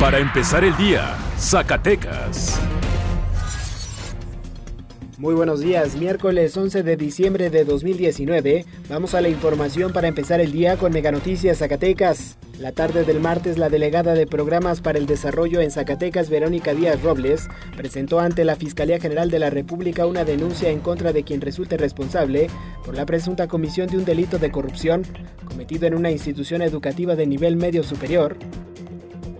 Para empezar el día, Zacatecas. Muy buenos días, miércoles 11 de diciembre de 2019. Vamos a la información para empezar el día con Meganoticias Zacatecas. La tarde del martes, la delegada de Programas para el Desarrollo en Zacatecas, Verónica Díaz Robles, presentó ante la Fiscalía General de la República una denuncia en contra de quien resulte responsable por la presunta comisión de un delito de corrupción cometido en una institución educativa de nivel medio superior.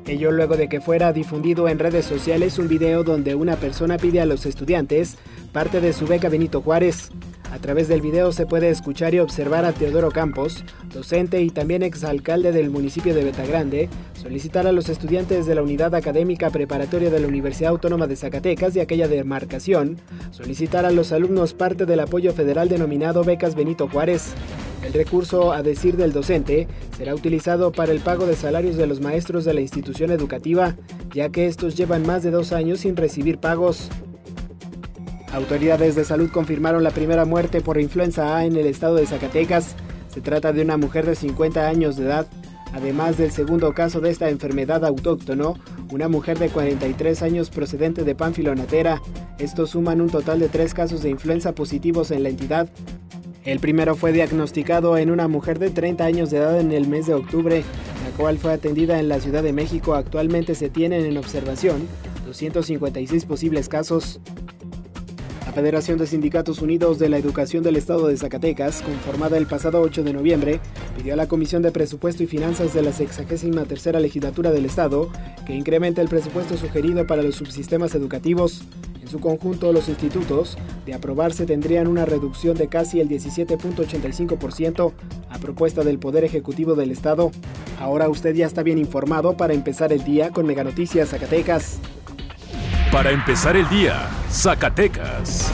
Ello luego de que fuera difundido en redes sociales un video donde una persona pide a los estudiantes parte de su beca Benito Juárez. A través del video se puede escuchar y observar a Teodoro Campos, docente y también exalcalde del municipio de Betagrande, solicitar a los estudiantes de la Unidad Académica Preparatoria de la Universidad Autónoma de Zacatecas y aquella demarcación, solicitar a los alumnos parte del apoyo federal denominado becas Benito Juárez. El recurso, a decir del docente, será utilizado para el pago de salarios de los maestros de la institución educativa, ya que estos llevan más de 2 años sin recibir pagos. Autoridades de salud confirmaron la primera muerte por influenza A en el estado de Zacatecas. Se trata de una mujer de 50 años de edad. Además del segundo caso de esta enfermedad autóctono, una mujer de 43 años procedente de Pánfilo Natera. Estos suman un total de 3 casos de influenza positivos en la entidad. El primero fue diagnosticado en una mujer de 30 años de edad en el mes de octubre, la cual fue atendida en la Ciudad de México. Actualmente se tienen en observación 256 posibles casos. La Federación de Sindicatos Unidos de la Educación del Estado de Zacatecas, conformada el pasado 8 de noviembre, pidió a la Comisión de Presupuesto y Finanzas de la 63ª Legislatura del Estado que incremente el presupuesto sugerido para los subsistemas educativos. En su conjunto, los institutos, de aprobarse, tendrían una reducción de casi el 17.85% a propuesta del Poder Ejecutivo del Estado. Ahora usted ya está bien informado para empezar el día con Meganoticias Zacatecas. Para empezar el día, Zacatecas.